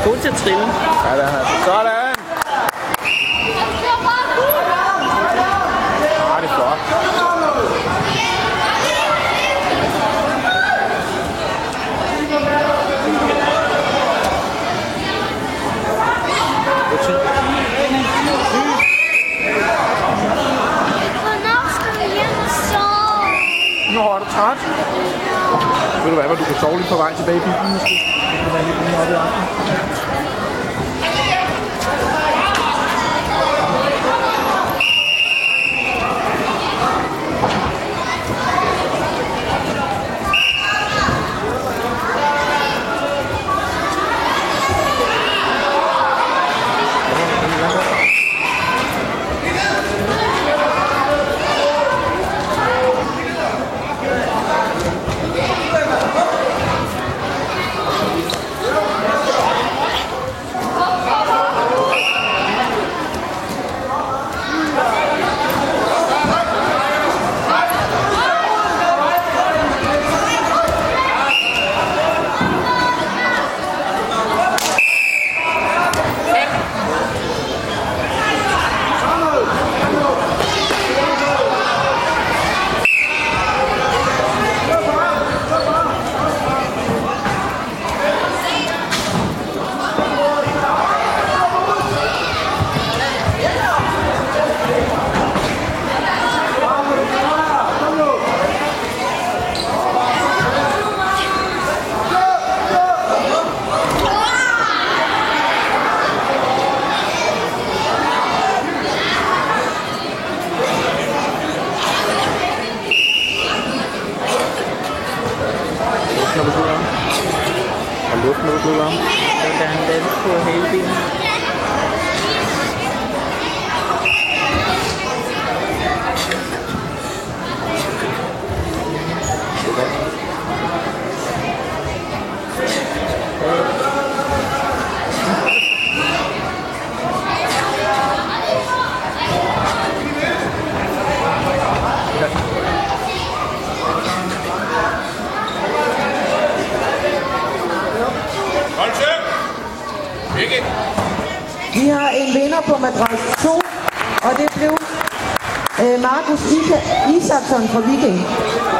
er god til at trille. Ja, det er han. Sådan! Ja, det er flot. Hvornår skal vi hjem og sove? Nå, er du træt? Ved du hvad, du kan sove lidt på vej tilbage i bilen måske? Det kan være lidt mere op i aften. Vi har en vinder på madras 2, og det blev Marcus Isakson fra Viking.